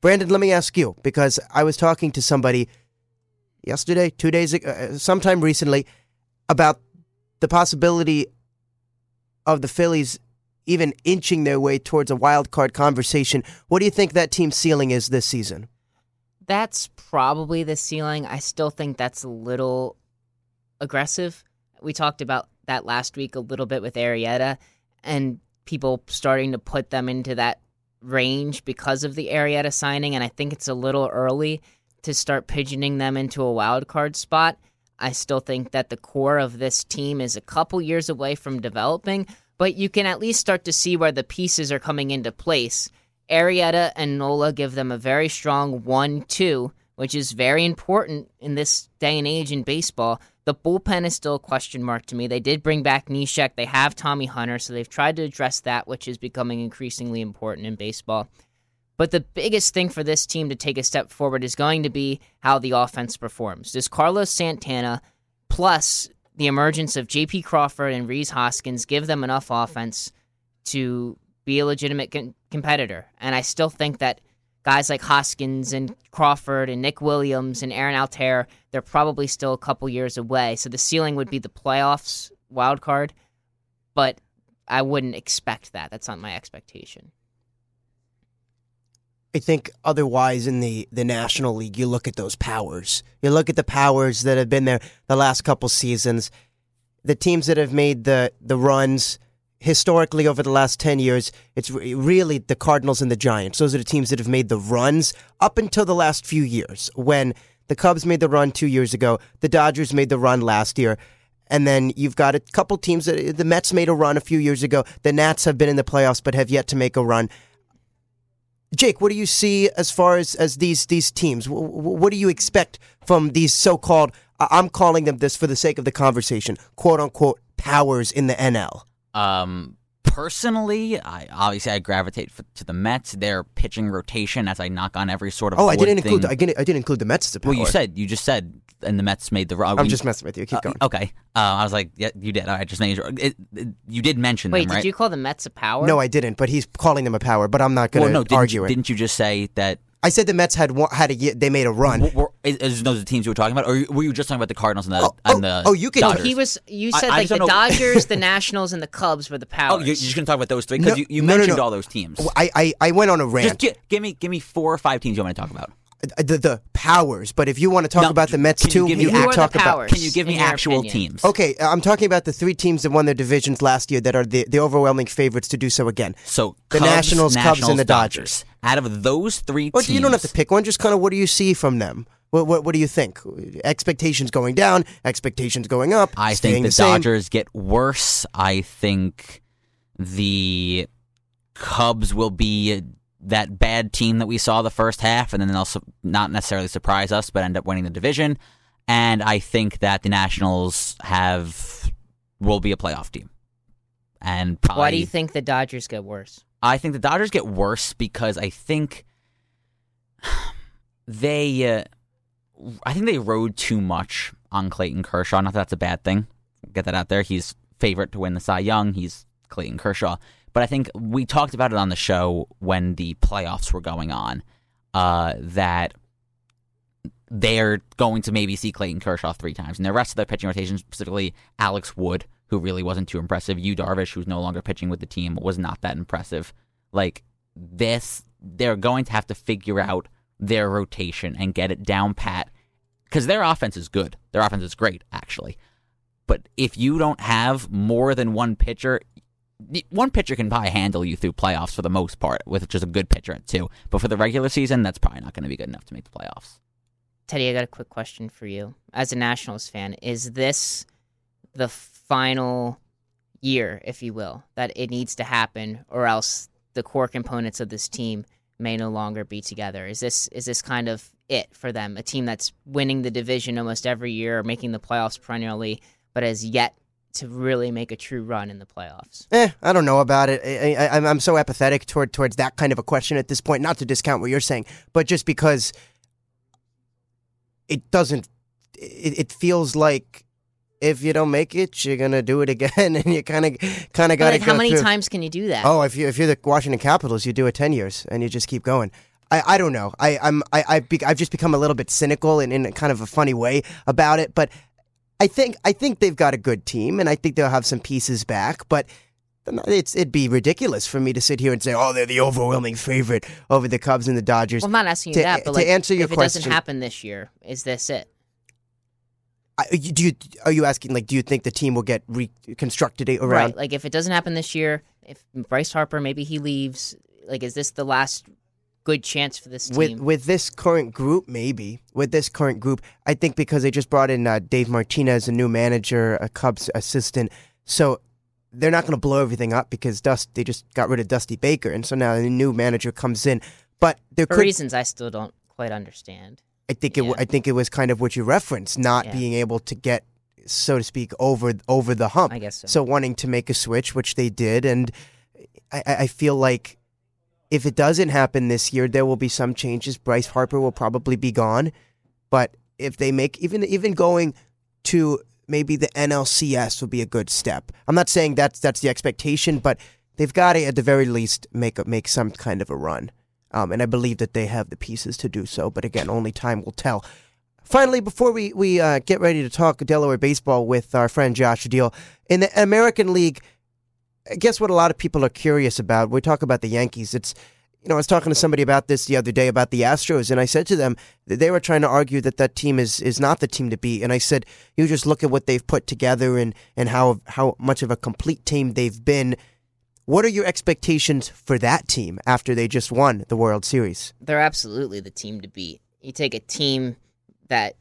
Brandon, let me ask you, because I was talking to somebody yesterday, two days ago, uh, sometime recently, about the possibility of the Phillies even inching their way towards a wild card conversation. What do you think that team's ceiling is this season? That's probably the ceiling. I still think that's a little aggressive. We talked about that last week a little bit with Arrieta and people starting to put them into that range because of the Arrieta signing, and I think it's a little early to start pigeoning them into a wild card spot. I still think that the core of this team is a couple years away from developing, but you can at least start to see where the pieces are coming into place. Arrieta and Nola give them a very strong one two, which is very important in this day and age in baseball. The bullpen is still a question mark to me. They did bring back Neshek. They have Tommy Hunter, so they've tried to address that, which is becoming increasingly important in baseball. But the biggest thing for this team to take a step forward is going to be how the offense performs. Does Carlos Santana plus the emergence of J P Crawford and Rhys Hoskins give them enough offense to be a legitimate con- competitor? And I still think that guys like Hoskins and Crawford and Nick Williams and Aaron Altair, they're probably still a couple years away. So the ceiling would be the playoffs, wild card, but I wouldn't expect that. That's not my expectation. I think otherwise in the, the National League, you look at those powers. You look at the powers that have been there the last couple seasons. The teams that have made the, the runs historically over the last ten years, it's re- really the Cardinals and the Giants. Those are the teams that have made the runs up until the last few years when The Cubs made the run two years ago. The Dodgers made the run last year. And then you've got a couple teams. The Mets made a run a few years ago. The Nats have been in the playoffs but have yet to make a run. Jake, what do you see as far as, as these these teams? What do you expect from these so-called, I'm calling them this for the sake of the conversation, quote-unquote powers in the N L? Um, personally, I obviously I gravitate for, to the Mets. Their pitching rotation, as I knock on every sort of oh, I didn't thing. include I didn't I didn't include the Mets as a power. Well, you said you just said. And the Mets made the wrong. I'm we, just messing with you. Keep going. Uh, okay. Uh, I was like, yeah, you did. All right, just making sure. It, it, you did mention Wait, them, right? Wait, did you call the Mets a power? No, I didn't, but he's calling them a power, but I'm not going to well, no, argue you, it. Didn't you just say that? I said the Mets had had a they made a run. Were, were, is, is those the teams you were talking about, or were you just talking about the Cardinals and the oh, and the oh, you can, Dodgers? He was. You said I, like I the know. Dodgers, the Nationals, and the Cubs were the powers. Oh, you're, you're just going to talk about those three because no, you, you no, mentioned no, no. all those teams. I, I, I went on a rant. Just give, give me give me four or five teams you want to talk about. The, the powers, but if you want to talk no, about the Mets too, we can talk about. Can you give me actual opinion. teams? Okay, I'm talking about the three teams that won their divisions last year that are the, the overwhelming favorites to do so again. So the Cubs, Nationals, Nationals, Cubs, and the Dodgers. Dodgers. Out of those three, well, teams, you don't have to pick one. Just kind of, what do you see from them? What what, what do you think? Expectations going down, expectations going up. I think the, the Dodgers get worse. I think the Cubs will be that bad team that we saw the first half, and then they'll su- not necessarily surprise us, but end up winning the division. And I think that the Nationals have will be a playoff team. And probably, why do you think the Dodgers get worse? I think the Dodgers get worse because I think they, uh, I think they rode too much on Clayton Kershaw. Not that that's a bad thing. Get that out there. He's favorite to win the Cy Young. He's Clayton Kershaw. But I think we talked about it on the show when the playoffs were going on, uh, that they're going to maybe see Clayton Kershaw three times. And the rest of their pitching rotation, specifically Alex Wood, who really wasn't too impressive, Yu Darvish, who's no longer pitching with the team, was not that impressive. Like, this, they're going to have to figure out their rotation and get it down pat. Because their offense is good. Their offense is great, actually. But if you don't have more than one pitcher... One pitcher can probably handle you through playoffs for the most part, with just a good pitcher at two. But for the regular season, that's probably not going to be good enough to make the playoffs. Teddy, I got a quick question for you. As a Nationals fan, is this the final year, if you will, that it needs to happen, or else the core components of this team may no longer be together? Is this is this kind of it for them? A team that's winning the division almost every year, making the playoffs perennially, but has yet to really make a true run in the playoffs? Eh, I don't know about it. I, I, I'm so apathetic toward towards that kind of a question at this point, not to discount what you're saying, but just because it doesn't, it, it feels like if you don't make it, you're going to do it again, and you kind of kind of got to go How many through. times can you do that? Oh, if, you, if you're the Washington Capitals, you do it ten years, and you just keep going. I, I don't know. I, I'm, I, I've, be, I've just become a little bit cynical and in, in kind of a funny way about it, but I think I think they've got a good team, and I think they'll have some pieces back, but it's, it'd be ridiculous for me to sit here and say, oh, they're the overwhelming favorite over the Cubs and the Dodgers. Well, I'm not asking you to, that, but to like, answer your if question, it doesn't happen this year, is this it? I, do you, are you asking, like, do you think the team will get reconstructed around? Right, like, if it doesn't happen this year, if Bryce Harper, maybe he leaves, like, is this the last good chance for this team? With, with this current group, maybe. With this current group, I think because they just brought in uh, Dave Martinez, a new manager, a Cubs assistant. So they're not going to blow everything up because Dust. they just got rid of Dusty Baker. And so now a new manager comes in. But there For could, reasons I still don't quite understand. I think yeah. it I think it was kind of what you referenced, not yeah. being able to get, so to speak, over over the hump. I guess so. So wanting to make a switch, which they did. And I, I feel like if it doesn't happen this year, there will be some changes. Bryce Harper will probably be gone. But if they make, even even going to maybe the N L C S would be a good step. I'm not saying that's that's the expectation, but they've got to, at the very least, make a, make some kind of a run. Um, and I believe that they have the pieces to do so. But again, only time will tell. Finally, before we, we uh, get ready to talk Delaware baseball with our friend Josh Deal, in the American League, I guess what a lot of people are curious about, we talk about the Yankees. It's, you know, I was talking to somebody about this the other day about the Astros, and I said to them, they were trying to argue that that team is, is not the team to beat. And I said, you just look at what they've put together and, and how how much of a complete team they've been. What are your expectations for that team after they just won the World Series? They're absolutely the team to beat. You take a team that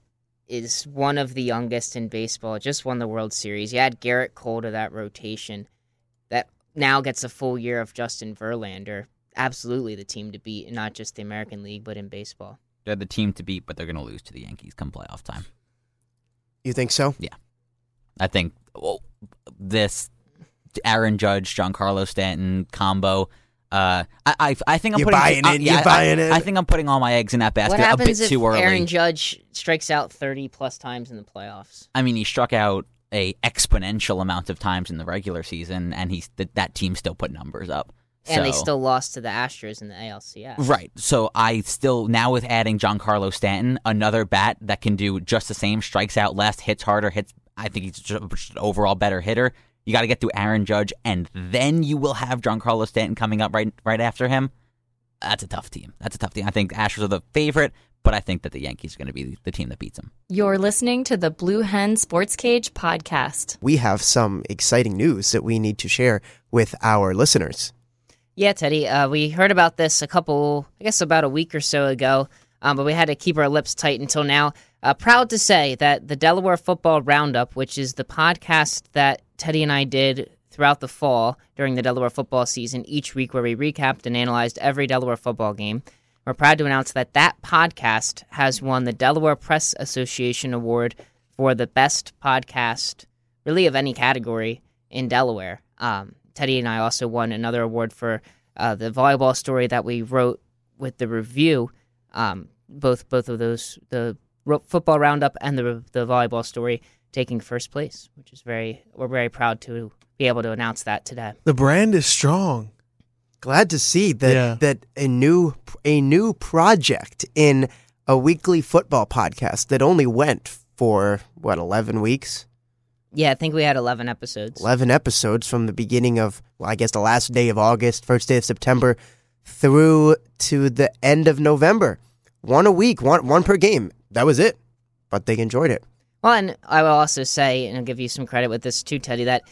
is one of the youngest in baseball, just won the World Series. You add Garrett Cole to that rotation that now gets a full year of Justin Verlander. Absolutely the team to beat, not just the American League, but in baseball. They're the team to beat, but they're going to lose to the Yankees come playoff time. You think so? Yeah. I think well, this Aaron Judge, Giancarlo Stanton combo... Uh, I, I I think I'm you're putting buying I, it, yeah, you're I, buying I, it. I think I'm putting all my eggs in that basket a bit too early. What happens if Aaron Judge strikes out thirty plus times in the playoffs? I mean, he struck out a exponential amount of times in the regular season, and he's th- that team still put numbers up. So, and they still lost to the Astros in the A L C S. Right. So I still now with adding Giancarlo Stanton, another bat that can do just the same, strikes out less, hits harder, hits. I think he's just an overall better hitter. You got to get through Aaron Judge, and then you will have Giancarlo Stanton coming up right right after him. That's a tough team. That's a tough team. I think the Astros are the favorite, but I think that the Yankees are going to be the team that beats them. You're listening to the Blue Hen Sports Cage podcast. We have some exciting news that we need to share with our listeners. Yeah, Teddy, uh, we heard about this a couple, I guess about a week or so ago, um, but we had to keep our lips tight until now. Uh, proud to say that the Delaware Football Roundup, which is the podcast that Teddy and I did throughout the fall during the Delaware football season, each week where we recapped and analyzed every Delaware football game, we're proud to announce that that podcast has won the Delaware Press Association Award for the best podcast, really of any category, in Delaware. Um, Teddy and I also won another award for uh, the volleyball story that we wrote with the review, um, both both of those, the Football Roundup and the the volleyball story taking first place, which is very we're very proud to be able to announce that today. The brand is strong. Glad to see that yeah. that a new a new project in a weekly football podcast that only went for what eleven weeks. Yeah, I think we had eleven episodes. Eleven episodes from the beginning of well, I guess the last day of August, first day of September, through to the end of November. One a week, one one per game. That was it, but they enjoyed it. Well, and I will also say, and I'll give you some credit with this too, Teddy, that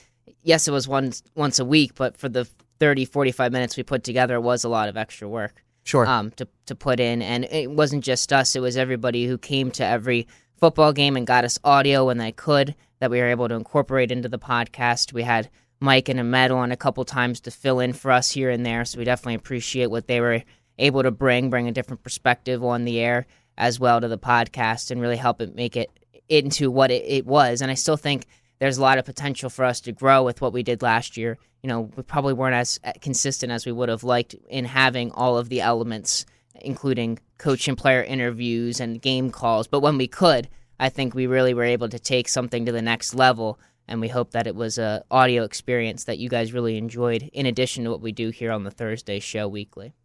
yes, it was once once a week, but for the thirty, forty-five minutes we put together, it was a lot of extra work Sure. Um, to, to put in. And it wasn't just us. It was everybody who came to every football game and got us audio when they could that we were able to incorporate into the podcast. We had Mike and Ahmed on a couple times to fill in for us here and there, so we definitely appreciate what they were able to bring, bring a different perspective on the air as well to the podcast and really help it make it into what it, it was. And I still think there's a lot of potential for us to grow with what we did last year. You know, we probably weren't as consistent as we would have liked in having all of the elements, including coach and player interviews and game calls. But when we could, I think we really were able to take something to the next level. And we hope that it was an audio experience that you guys really enjoyed in addition to what we do here on the Thursday show weekly.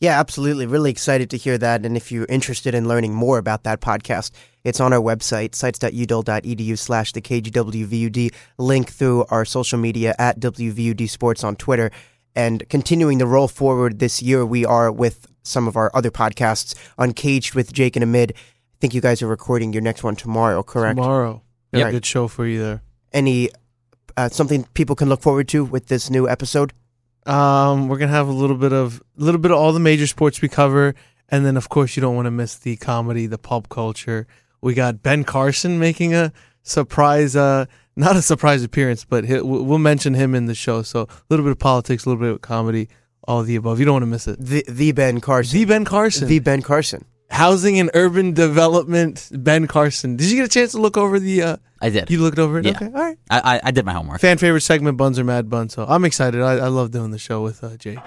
Yeah, absolutely. Really excited to hear that. And if you're interested in learning more about that podcast, it's on our website, sites.udel.edu slash the KGWVUD. Link through our social media at W V U D Sports on Twitter. And continuing the roll forward this year, we are with some of our other podcasts, Uncaged with Jake and Amid. I think you guys are recording your next one tomorrow, correct? Tomorrow. Yeah, right. Good show for you there. Any, uh, something people can look forward to with this new episode? Um, we're gonna have a little bit of a little bit of all the major sports we cover, and then of course you don't want to miss the comedy, the pop culture. We got Ben Carson making a surprise, uh, not a surprise appearance, but he, we'll mention him in the show. So a little bit of politics, a little bit of comedy, all of the above. You don't want to miss it. The the Ben Carson, the Ben Carson, the Ben Carson, housing and urban development, Ben Carson. Did you get a chance to look over the? Uh, I did. You looked over it? Yeah. Okay, all right. I, I I did my homework. Fan favorite segment, Buns Are Mad Bun, so I'm excited. I, I love doing the show with uh, Jake.